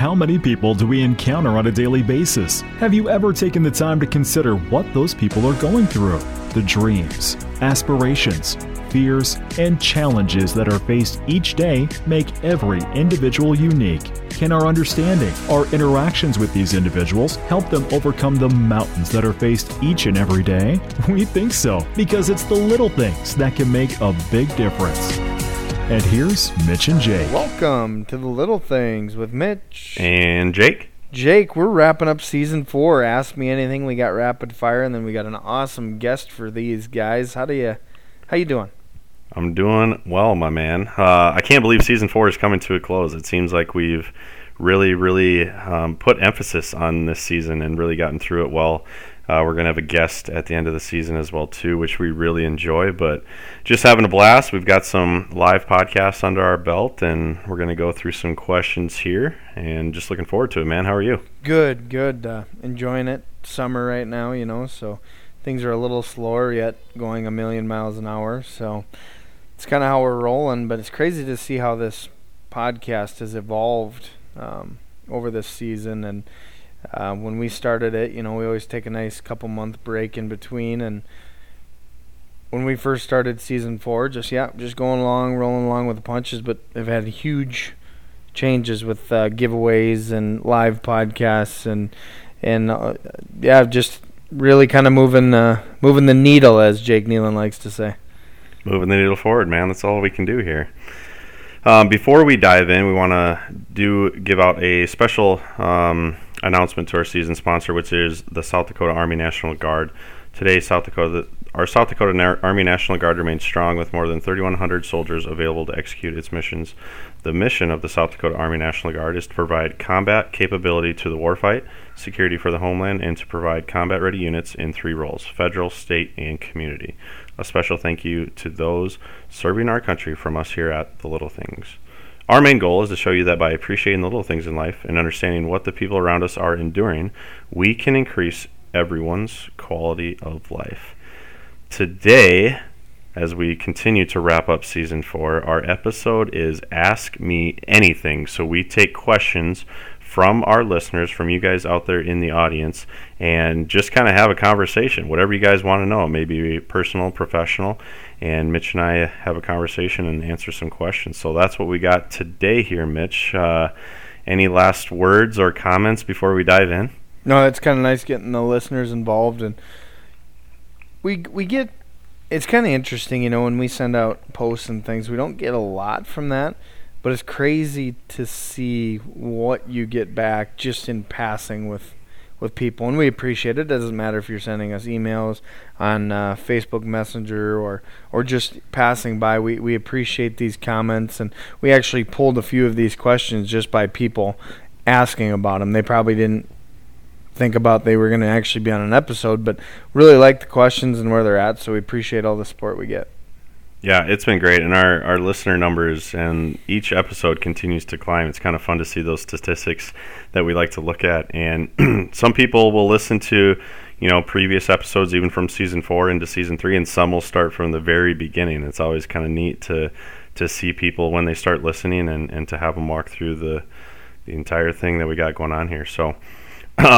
How many people do we encounter on a daily basis? Have you ever taken the time to consider what those people are going through? The dreams, aspirations, fears, and challenges that are faced each day make every individual unique. Can our understanding, our interactions with these individuals help them overcome the mountains that are faced each and every day? We think so, because it's the little things that can make a big difference. And here's Mitch and Jake. Welcome to The Little Things with Mitch. And Jake. Jake, we're wrapping up Season 4. Ask Me Anything. We got Rapid Fire, and then we got an awesome guest for these guys. How you doing? I'm doing well, my man. I can't believe Season 4 is coming to a close. It seems like we've really put emphasis on this season and really gotten through it well. We're going to have a guest at the end of the season as well, too, which we really enjoy. But just having a blast. We've got some live podcasts under our belt, and we're going to go through some questions here. And just looking forward to it, man. How are you? Good. Enjoying it. Summer right now, you know, so things are a little slower, yet going a million miles an hour. So it's kind of how we're rolling, but it's crazy to see how this podcast has evolved over this season. And when we started it, you know, we always take a nice couple month break in between. And when we first started Season 4, just going along, rolling along with the punches, but they've had huge changes with giveaways and live podcasts and just really kind of moving the needle, as Jake Nealon likes to say. Moving the needle forward, man. That's all we can do here. Before we dive in, we want to give out a special announcement to our season sponsor, which is the South Dakota Army National Guard. Today, our South Dakota Army National Guard remains strong with more than 3,100 soldiers available to execute its missions. The mission of the South Dakota Army National Guard is to provide combat capability to the warfight, security for the homeland, and to provide combat-ready units in three roles: federal, state, and community. A special thank you to those serving our country from us here at The Little Things. Our main goal is to show you that by appreciating the little things in life and understanding what the people around us are enduring, we can increase everyone's quality of life. Today, as we continue to wrap up Season 4, our episode is Ask Me Anything. So we take questions from our listeners, from you guys out there in the audience, and just kind of have a conversation, whatever you guys want to know, maybe personal, professional, and Mitch and I have a conversation and answer some questions. So that's what we got today here, Mitch. Any last words or comments before we dive in? No, it's kind of nice getting the listeners involved, and we get, it's kind of interesting, you know, when we send out posts and things, we don't get a lot from that. But it's crazy to see what you get back just in passing with people. And we appreciate it. It doesn't matter if you're sending us emails on Facebook Messenger or just passing by. We appreciate these comments. And we actually pulled a few of these questions just by people asking about them. They probably didn't think about they were going to actually be on an episode, but really like the questions and where they're at. So we appreciate all the support we get. Yeah, it's been great, and our listener numbers and each episode continues to climb. It's kind of fun to see those statistics that we like to look at, and some people will listen to, you know, previous episodes even from Season 4 into Season 3, and some will start from the very beginning. It's always kind of neat to see people when they start listening and to have them walk through the entire thing that we got going on here. So,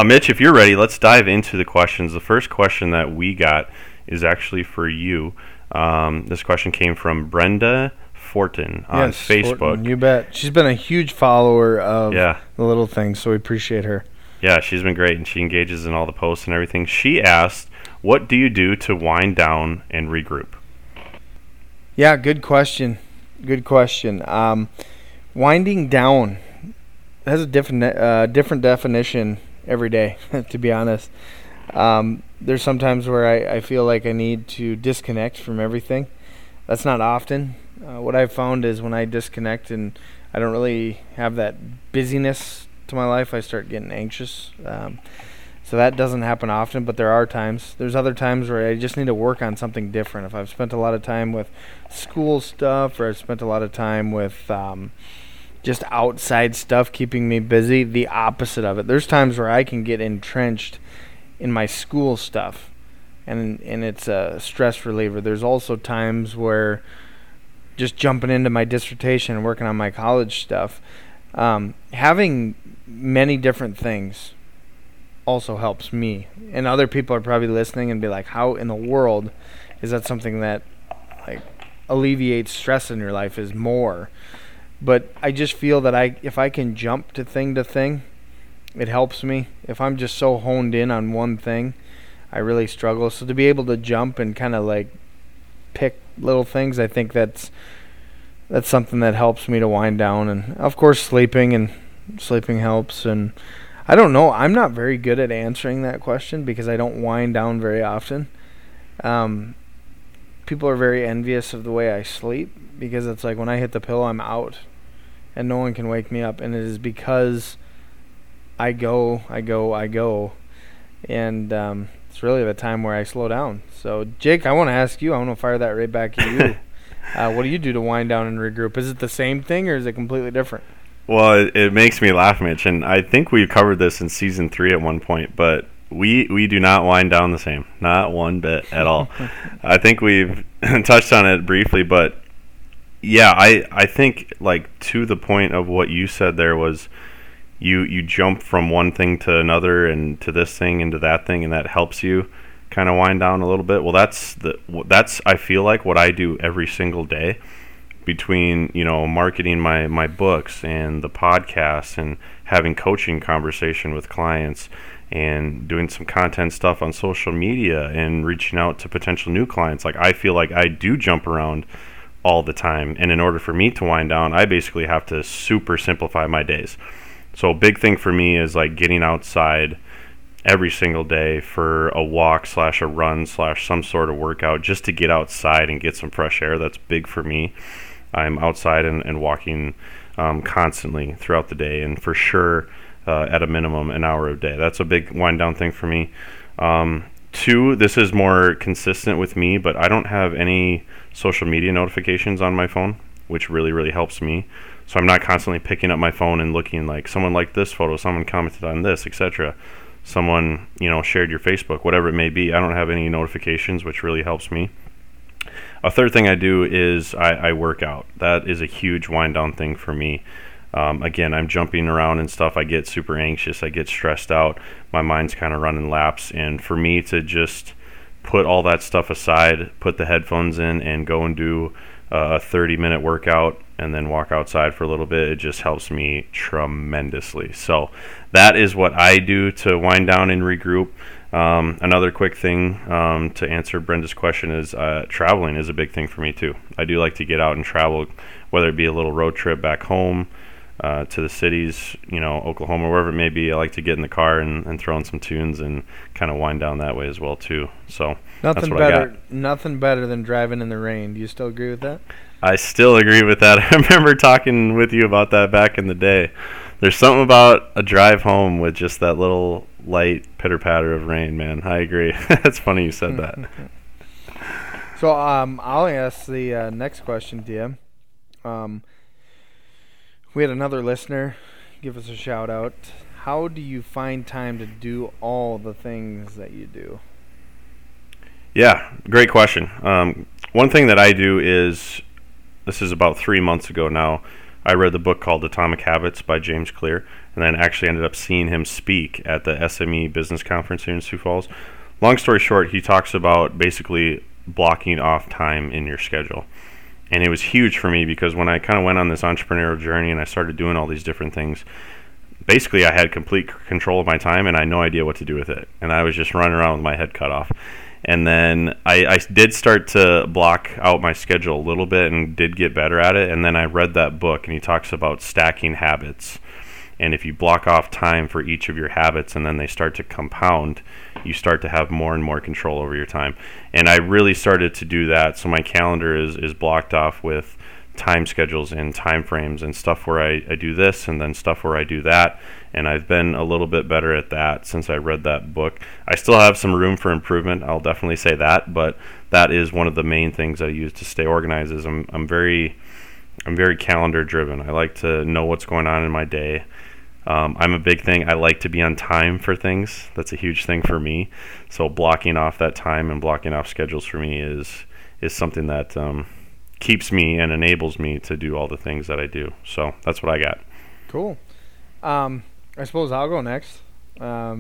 Mitch, if you're ready, let's dive into the questions. The first question that we got is actually for you. This question came from Brenda Fortin on Facebook. Fortin, you bet. She's been a huge follower of The Little Things, so we appreciate her. Yeah, she's been great, and she engages in all the posts and everything. She asked, what do you do to wind down and regroup? Yeah, good question. Winding down has a different definition every day, to be honest. There's sometimes where I feel like I need to disconnect from everything. That's not often. What I've found is when I disconnect and I don't really have that busyness to my life, I start getting anxious. So that doesn't happen often, but there are times. There's other times where I just need to work on something different. If I've spent a lot of time with school stuff, or I've spent a lot of time with just outside stuff keeping me busy, the opposite of it. There's times where I can get entrenched in my school stuff, and it's a stress reliever. There's also times where just jumping into my dissertation and working on my college stuff, Having many different things also helps me. And other people are probably listening and be like, how in the world is that something that like alleviates stress in your life is more? But I just feel that if I can jump to thing, it helps me. If I'm just so honed in on one thing, I really struggle. So to be able to jump and kind of like pick little things, I think that's something that helps me to wind down. And of course, sleeping helps. And I don't know. I'm not very good at answering that question because I don't wind down very often. People are very envious of the way I sleep because it's like when I hit the pillow, I'm out and no one can wake me up. And it is because I go. And it's really the time where I slow down. So, Jake, I want to ask you. I want to fire that right back at you. What do you do to wind down and regroup? Is it the same thing or is it completely different? Well, it makes me laugh, Mitch, and I think we covered this in season 3 at one point, but we do not wind down the same, not one bit at all. I think we've touched on it briefly, but yeah, I think like to the point of what you said there was you jump from one thing to another and to this thing and to that thing, and that helps you kind of wind down a little bit. Well, that's I feel like what I do every single day. Between, you know, marketing my books and the podcast and having coaching conversation with clients and doing some content stuff on social media and reaching out to potential new clients, like I feel like I do jump around all the time. And in order for me to wind down, I basically have to super simplify my days. So a big thing for me is like getting outside every single day for a walk / a run / some sort of workout, just to get outside and get some fresh air. That's big for me. I'm outside and walking constantly throughout the day, and for sure at a minimum an hour a day. That's a big wind down thing for me. 2, this is more consistent with me, but I don't have any social media notifications on my phone, which really, really helps me. So I'm not constantly picking up my phone and looking like someone liked this photo, someone commented on this, etc. Someone, you know, shared your Facebook, whatever it may be. I don't have any notifications, which really helps me. A third thing I do is I work out. That is a huge wind down thing for me. Again, I'm jumping around and stuff. I get super anxious. I get stressed out. My mind's kind of running laps. And for me to just put all that stuff aside, put the headphones in and go and do a 30-minute workout and then walk outside for a little bit, it just helps me tremendously. So that is what I do to wind down and regroup. Another quick thing to answer Brenda's question is traveling is a big thing for me too. I do like to get out and travel, whether it be a little road trip back home to the cities, you know, Oklahoma, wherever it may be. I like to get in the car and throw in some tunes and kind of wind down that way as well too. So nothing better, than driving in the rain. Do you still agree with that? I still agree with that. I remember talking with you about that back in the day. There's something about a drive home with just that little light pitter-patter of rain, man. I agree. That's funny you said that. So I'll ask the next question to you. We had another listener give us a shout-out. How do you find time to do all the things that you do? Yeah, great question. One thing that I do is, this is about 3 months ago now, I read the book called Atomic Habits by James Clear, and then actually ended up seeing him speak at the SME Business Conference here in Sioux Falls. Long story short, he talks about basically blocking off time in your schedule. And it was huge for me because when I kind of went on this entrepreneurial journey and I started doing all these different things, basically I had complete control of my time and I had no idea what to do with it. And I was just running around with my head cut off. And then I did start to block out my schedule a little bit and did get better at it. And then I read that book, and he talks about stacking habits. And if you block off time for each of your habits and then they start to compound, you start to have more and more control over your time. And I really started to do that. So my calendar is blocked off with time schedules and time frames and stuff where I do this and then stuff where I do that, and I've been a little bit better at that since I read that book. I still have some room for improvement, I'll definitely say that, but that is one of the main things I use to stay organized. Is I'm very calendar driven. I like to know what's going on in my day. I'm a big thing. I like to be on time for things. That's a huge thing for me. So blocking off that time and blocking off schedules for me is something that keeps me and enables me to do all the things that I do. So that's what I got. Cool. I suppose I'll go next. I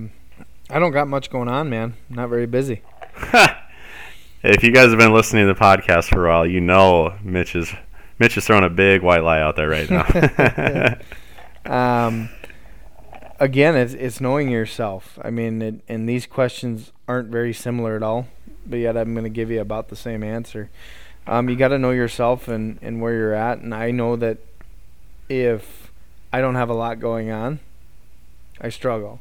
don't got much going on, man. I'm not very busy. If you guys have been listening to the podcast for a while, you know Mitch is throwing a big white lie out there right now. Again, it's knowing yourself. I mean, and these questions aren't very similar at all, but yet I'm going to give you about the same answer. You got to know yourself and where you're at, and I know that if I don't have a lot going on, I struggle.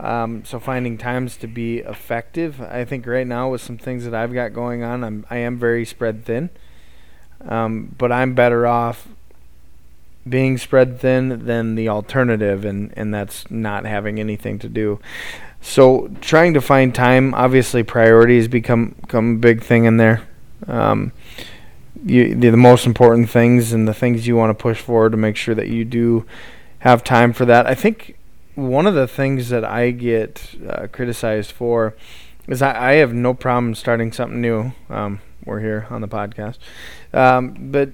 So finding times to be effective, I think right now with some things that I've got going on, I am very spread thin. But I'm better off being spread thin than the alternative, and that's not having anything to do. So trying to find time, obviously priorities become a big thing in there. The most important things and the things you want to push forward to make sure that you do have time for that. I think one of the things that I get criticized for is I have no problem starting something new. We're here on the podcast. But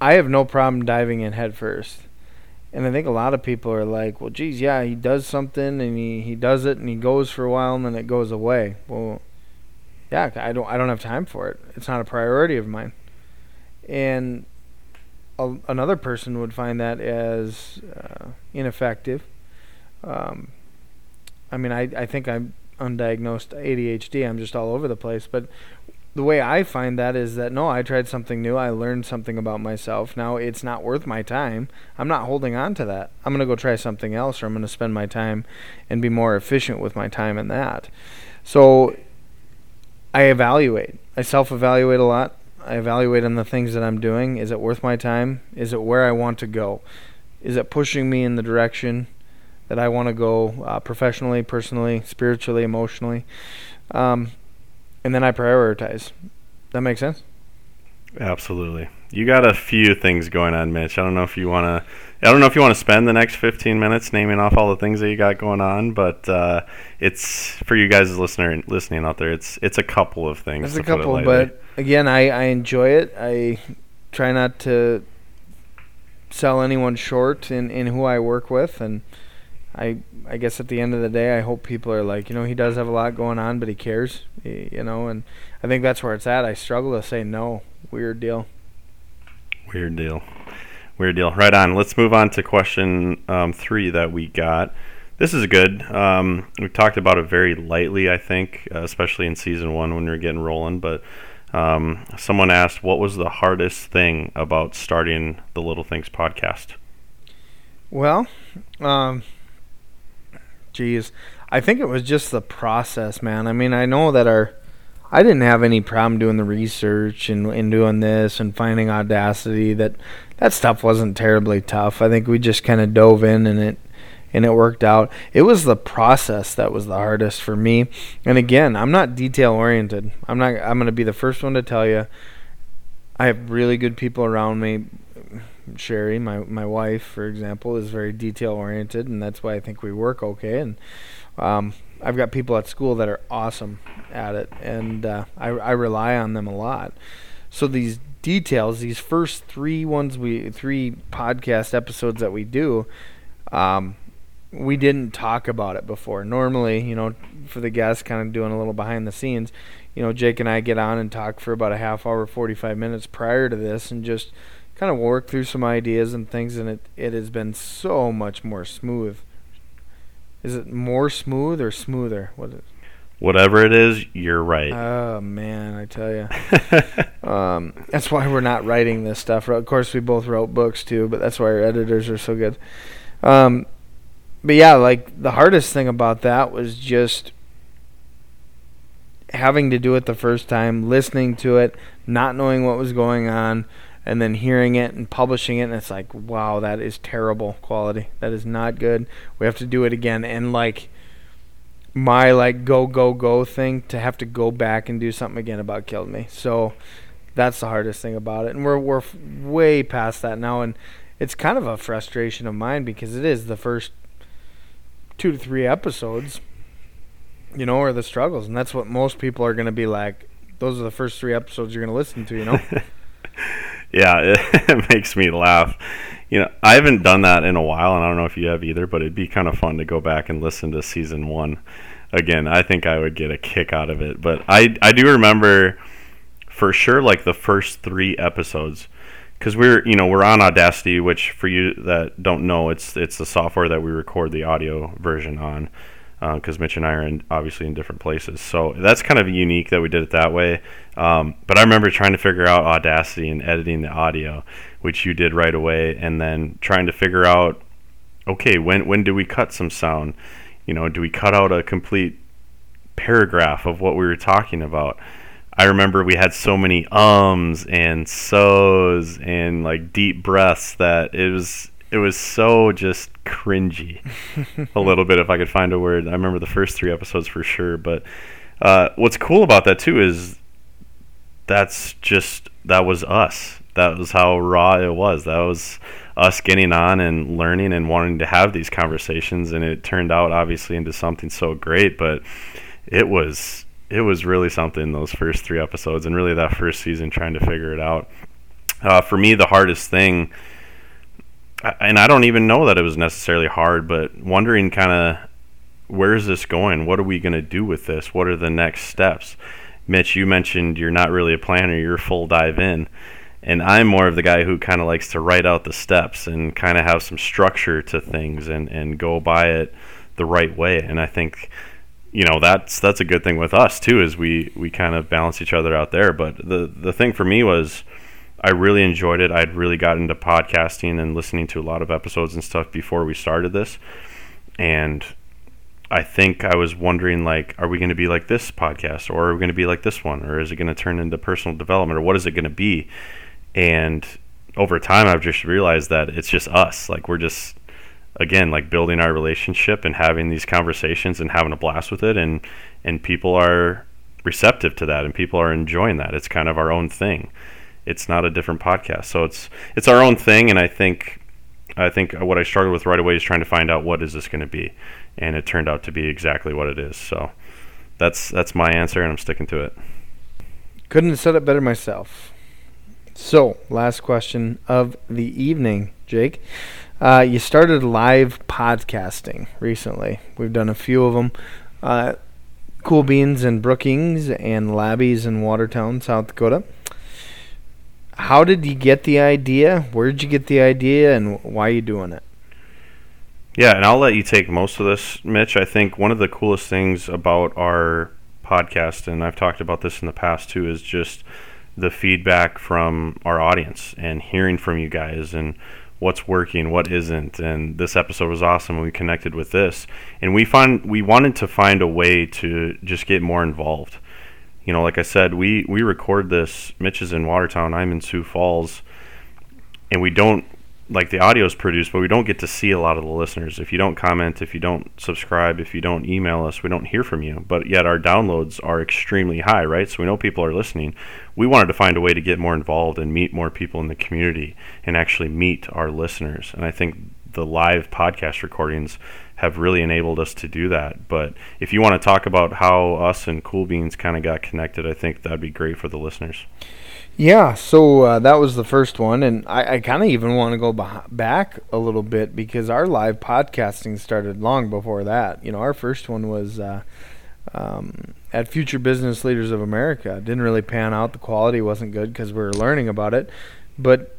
I have no problem diving in head first. And I think a lot of people are like, well, geez, yeah, he does something and he does it and he goes for a while and then it goes away. Well, yeah, I don't have time for it. It's not a priority of mine. And another person would find that as ineffective. I mean, I think I'm undiagnosed ADHD. I'm just all over the place. But the way I find that is that, no, I tried something new. I learned something about myself. Now it's not worth my time. I'm not holding on to that. I'm going to go try something else, or I'm going to spend my time and be more efficient with my time in that. So I evaluate. I self-evaluate a lot. I evaluate on the things that I'm doing. Is it worth my time? Is it where I want to go? Is it pushing me in the direction that I want to go professionally, personally, spiritually, emotionally? And then I prioritize. That makes sense? Absolutely. You got a few things going on, Mitch. I don't know if you want to spend the next 15 minutes naming off all the things that you got going on, but it's for you guys as listening out there. It's a couple of things. It's a couple, but again, I enjoy it. I try not to sell anyone short in who I work with, and I guess at the end of the day, I hope people are like, he does have a lot going on, but he cares, and I think that's where it's at. I struggle to say no. Weird deal. Right on. Let's move on to question 3 that we got. This is good. We talked about it very lightly, I think, especially in season 1 when we were getting rolling, but someone asked, what was the hardest thing about starting the Little Things podcast? Well, geez, I think it was just the process, man. I mean, I know that I didn't have any problem doing the research and doing this and finding Audacity. That stuff wasn't terribly tough. I think we just kind of dove in and it worked out. It was the process that was the hardest for me. And again, I'm not detail oriented. I'm going to be the first one to tell you. I have really good people around me. Sherry, my wife, for example, is very detail-oriented, and that's why I think we work okay. And I've got people at school that are awesome at it, and I rely on them a lot. So these details, these first three podcast episodes that we do, we didn't talk about it before. Normally, for the guests, kind of doing a little behind the scenes, Jake and I get on and talk for about a half hour, 45 minutes prior to this, and just kind of work through some ideas and things, and it has been so much more smooth. Is it more smooth or smoother? Whatever it is, you're right. Oh, man, I tell you. That's why we're not writing this stuff. Of course, we both wrote books, too, but that's why our editors are so good. But, yeah, like the hardest thing about that was just having to do it the first time, listening to it, not knowing what was going on, and then hearing it and publishing it, and it's like, wow, that is terrible quality. That is not good. We have to do it again. And like my go thing to have to go back and do something again about killed me. So that's the hardest thing about it. And we're way past that now. And it's kind of a frustration of mine because it is the first 2 to 3 episodes, are the struggles. And that's what most people are going to be like. Those are the first 3 episodes you're going to listen to, Yeah, it makes me laugh. You know, I haven't done that in a while, and I don't know if you have either, but it'd be kind of fun to go back and listen to season one again. I think I would get a kick out of it. But I do remember for sure, like, the first three episodes, because we're on Audacity, which, for you that don't know, it's the software that we record the audio version on, because Mitch and I are obviously in different places. So that's kind of unique that we did it that way. But I remember trying to figure out Audacity and editing the audio, which you did right away, and then trying to figure out, okay, when do we cut some sound? You know, do we cut out a complete paragraph of what we were talking about? I remember we had so many ums and so's and, like, deep breaths that it was so just cringy a little bit, if I could find a word. I remember the first three episodes for sure. But what's cool about that too is that was us. That was how raw it was. That was us getting on and learning and wanting to have these conversations, and it turned out obviously into something so great. But it was really something, those first three episodes, and really that first season, trying to figure it out. For me, the hardest thing, and I don't even know that it was necessarily hard, but wondering kind of, where is this going? What are we going to do with this? What are the next steps? Mitch, you mentioned you're not really a planner, you're full dive in. And I'm more of the guy who kind of likes to write out the steps and kind of have some structure to things and go by it the right way. And I think, you know, that's a good thing with us too, is we kind of balance each other out there. But the thing for me was, I really enjoyed it. I'd really gotten into podcasting and listening to a lot of episodes and stuff before we started this. And I think I was wondering, like, are we going to be like this podcast, or are we going to be like this one, or is it going to turn into personal development, or what is it going to be? And over time, I've just realized that it's just us. Like, we're just, again, like, building our relationship and having these conversations and having a blast with it. And people are receptive to that, and people are enjoying that. It's kind of our own thing. It's not a different podcast. So it's our own thing. And I think what I struggled with right away is trying to find out, what is this going to be? And it turned out to be exactly what it is. So that's my answer, and I'm sticking to it. Couldn't have said it better myself. So, last question of the evening, Jake. You started live podcasting recently. We've done a few of them. Cool Beans in Brookings and Labby's in Watertown, South Dakota. How did you get the idea? Where did you get the idea, and why are you doing it? Yeah, and I'll let you take most of this, Mitch. I think one of the coolest things about our podcast, and I've talked about this in the past too, is just the feedback from our audience and hearing from you guys and what's working, what isn't. And this episode was awesome, and we connected with this. And we wanted to find a way to just get more involved. You know, like I said, we record this. Mitch is in Watertown, I'm in Sioux Falls, and we don't, like, the audio is produced, but we don't get to see a lot of the listeners. If you don't comment, if you don't subscribe, if you don't email us, we don't hear from you. But yet our downloads are extremely high, right? So we know people are listening. We wanted to find a way to get more involved and meet more people in the community and actually meet our listeners. And I think the live podcast recordings have really enabled us to do that. But if you want to talk about how us and Cool Beans kind of got connected, I think that'd be great for the listeners. Yeah, so that was the first one, and I kind of even want to go back a little bit, because our live podcasting started long before that. You know, our first one was at Future Business Leaders of America. It didn't really pan out. The quality wasn't good because we were learning about it, but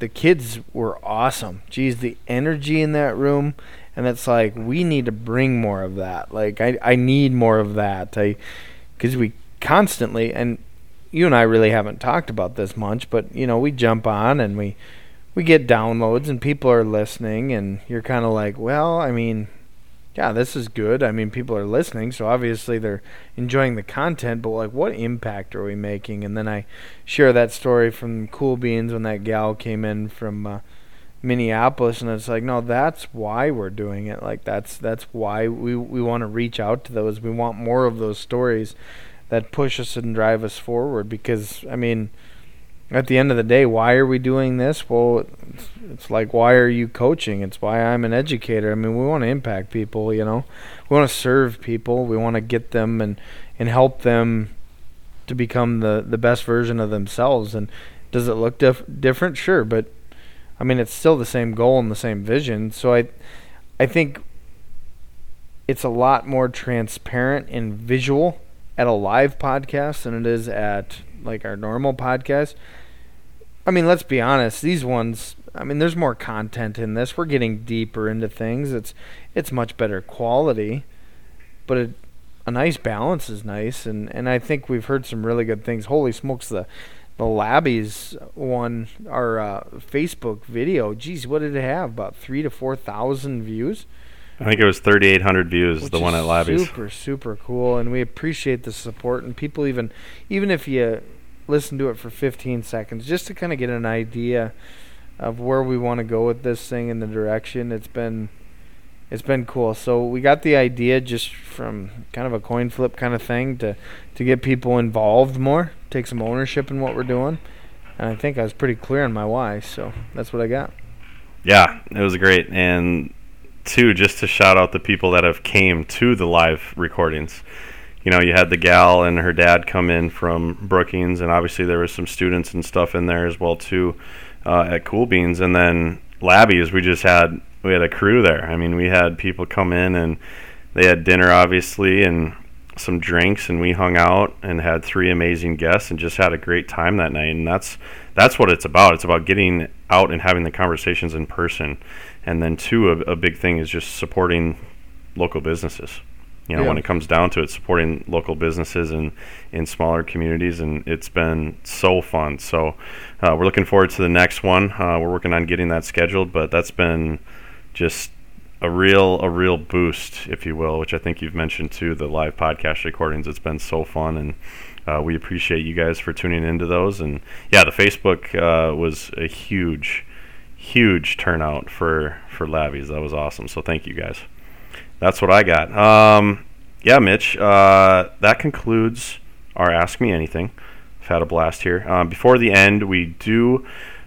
the kids were awesome. Geez, the energy in that room. And it's like, we need to bring more of that. Like, I need more of that. Because we constantly, and you and I really haven't talked about this much, but, you know, we jump on and we get downloads and people are listening, and you're kind of like, well, I mean, yeah, this is good. I mean, people are listening, so obviously they're enjoying the content, but, like, what impact are we making? And then I share that story from Cool Beans when that gal came in from Minneapolis, and it's like, no, that's why we're doing it. Like, that's why we want to reach out to those. We want more of those stories that push us and drive us forward, because, I mean, at the end of the day, why are we doing this? Well, it's like, why are you coaching? It's why I'm an educator. I mean, we want to impact people, you know. We want to serve people. We want to get them and help them to become the best version of themselves. And Does it look different? Sure, but I mean, it's still the same goal and the same vision. So I think it's a lot more transparent and visual at a live podcast than it is at like our normal podcast. I mean, let's be honest, these ones, I mean, there's more content in this. We're getting deeper into things. It's much better quality, but a nice balance is nice. And I think we've heard some really good things. Holy smokes, the Labby's one, our Facebook video, geez, what did it have? About 3,000 to 4,000 views? I think it was 3,800 views, the one at Labby's. Super, super cool, and we appreciate the support. And people, even if you listen to it for 15 seconds, just to kind of get an idea of where we want to go with this thing and the direction, it's been cool. So we got the idea just from kind of a coin flip kind of thing to get people involved more, take some ownership in what we're doing. And I think I was pretty clear on my why, so that's what I got. Yeah, it was great. And two, just to shout out the people that have came to the live recordings. You know, you had the gal and her dad come in from Brookings, and obviously there was some students and stuff in there as well too at Cool Beans. And then Labby's, we had a crew there. I mean, we had people come in, and they had dinner obviously and some drinks, and we hung out and had three amazing guests and just had a great time that night. And that's what it's about. It's about getting out and having the conversations in person. And then two, a big thing is just supporting local businesses. You know, yeah. When it comes down to it, supporting local businesses and in smaller communities, and it's been so fun. So we're looking forward to the next one. We're working on getting that scheduled, but that's been just a real boost, if you will, which I think you've mentioned too, the live podcast recordings. It's been so fun, and we appreciate you guys for tuning into those. And yeah, the Facebook was a huge turnout for Labby's. That was awesome, so thank you guys. That's what I got. Yeah, Mitch, that concludes our Ask Me Anything. I've had a blast here. Before the end, we do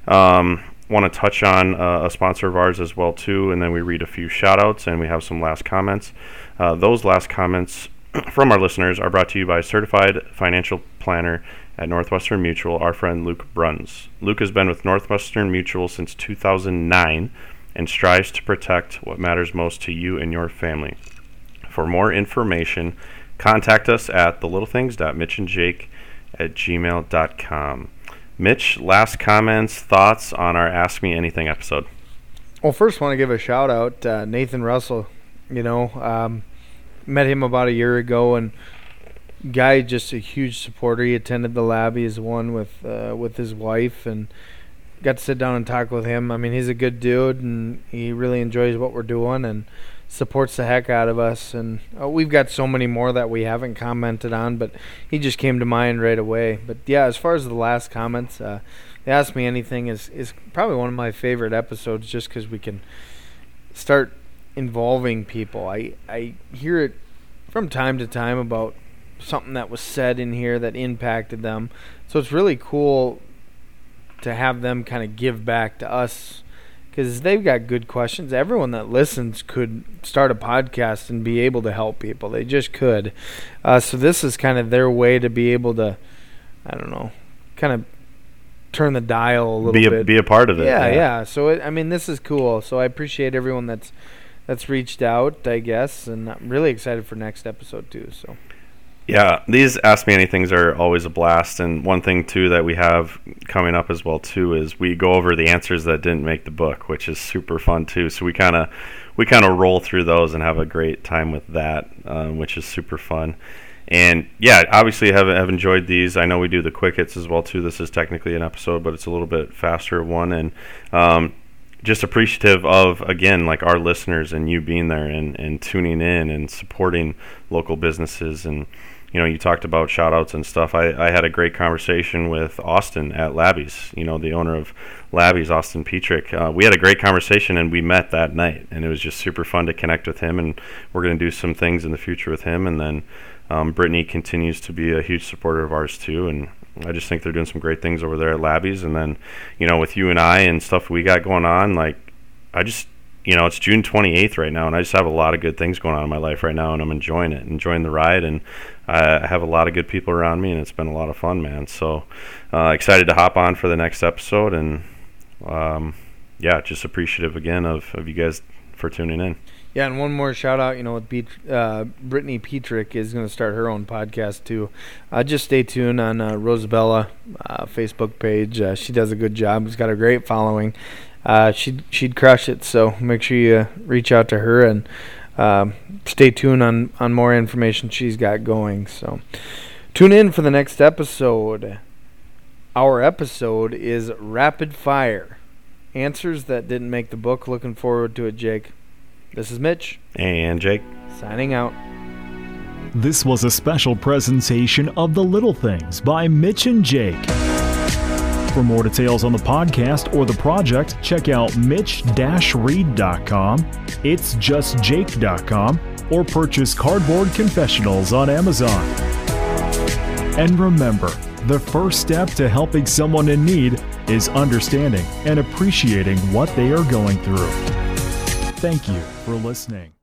want to touch on a sponsor of ours as well too, and then we read a few shout outs and we have some last comments. Those last comments from our listeners are brought to you by Certified Financial Planner at Northwestern Mutual, our friend Luke Bruns. Luke has been with Northwestern Mutual since 2009 and strives to protect what matters most to you and your family. For more information, contact us at thelittlethings.mitchandjake@gmail.com. Mitch, last comments, thoughts on our Ask Me Anything episode? Well, first I want to give a shout-out to Nathan Russell. You know, met him about a year ago, and guy just a huge supporter. He attended the Labby's one with his wife, and got to sit down and talk with him. I mean, he's a good dude, and he really enjoys what we're doing and supports the heck out of us. And we've got so many more that we haven't commented on, but he just came to mind right away. But yeah, as far as the last comments, they Ask Me Anything is probably one of my favorite episodes, just because we can start involving people. I hear it from time to time about something that was said in here that impacted them, so it's really cool to have them kind of give back to us, because they've got good questions. Everyone that listens could start a podcast and be able to help people. They just could. So this is kind of their way to be able to, I don't know, kind of turn the dial a little bit. Be a part of it. Yeah. So, this is cool. So I appreciate everyone that's reached out, I guess, and I'm really excited for next episode too. So. Yeah, these Ask Me Anythings are always a blast, and one thing too that we have coming up as well too is we go over the answers that didn't make the book, which is super fun too. So we kind of roll through those and have a great time with that, which is super fun. And yeah, obviously have enjoyed these. I know we do the quick hits as well too. This is technically an episode, but it's a little bit faster one, and just appreciative of, again, like our listeners and you being there and tuning in and supporting local businesses. And you know, you talked about shout outs and stuff. I had a great conversation with Austin at Labby's, you know, the owner of Labby's, Austin Petrick. We had a great conversation, and we met that night, and it was just super fun to connect with him, and we're going to do some things in the future with him. And then Brittany continues to be a huge supporter of ours too, and I just think they're doing some great things over there at Labby's. And then, you know, with you and I and stuff we got going on, like, I just you know, it's June 28th right now, and I just have a lot of good things going on in my life right now, and I'm enjoying it, enjoying the ride, and I have a lot of good people around me, and it's been a lot of fun, man. So excited to hop on for the next episode, and yeah, just appreciative again of you guys for tuning in. Yeah, and one more shout out, you know, with Brittany Petrick is going to start her own podcast too. Just stay tuned on Rosabella Facebook page. She does a good job. She's got a great following. She'd crush it. So make sure you reach out to her and stay tuned on more information she's got going. So tune in for the next episode. Our episode is Rapid Fire. Answers that didn't make the book. Looking forward to it, Jake. This is Mitch. And Jake. Signing out. This was a special presentation of The Little Things by Mitch and Jake. For more details on the podcast or the project, check out mitch-reed.com, itsjustjake.com, or purchase Cardboard Confessionals on Amazon. And remember, the first step to helping someone in need is understanding and appreciating what they are going through. Thank you for listening.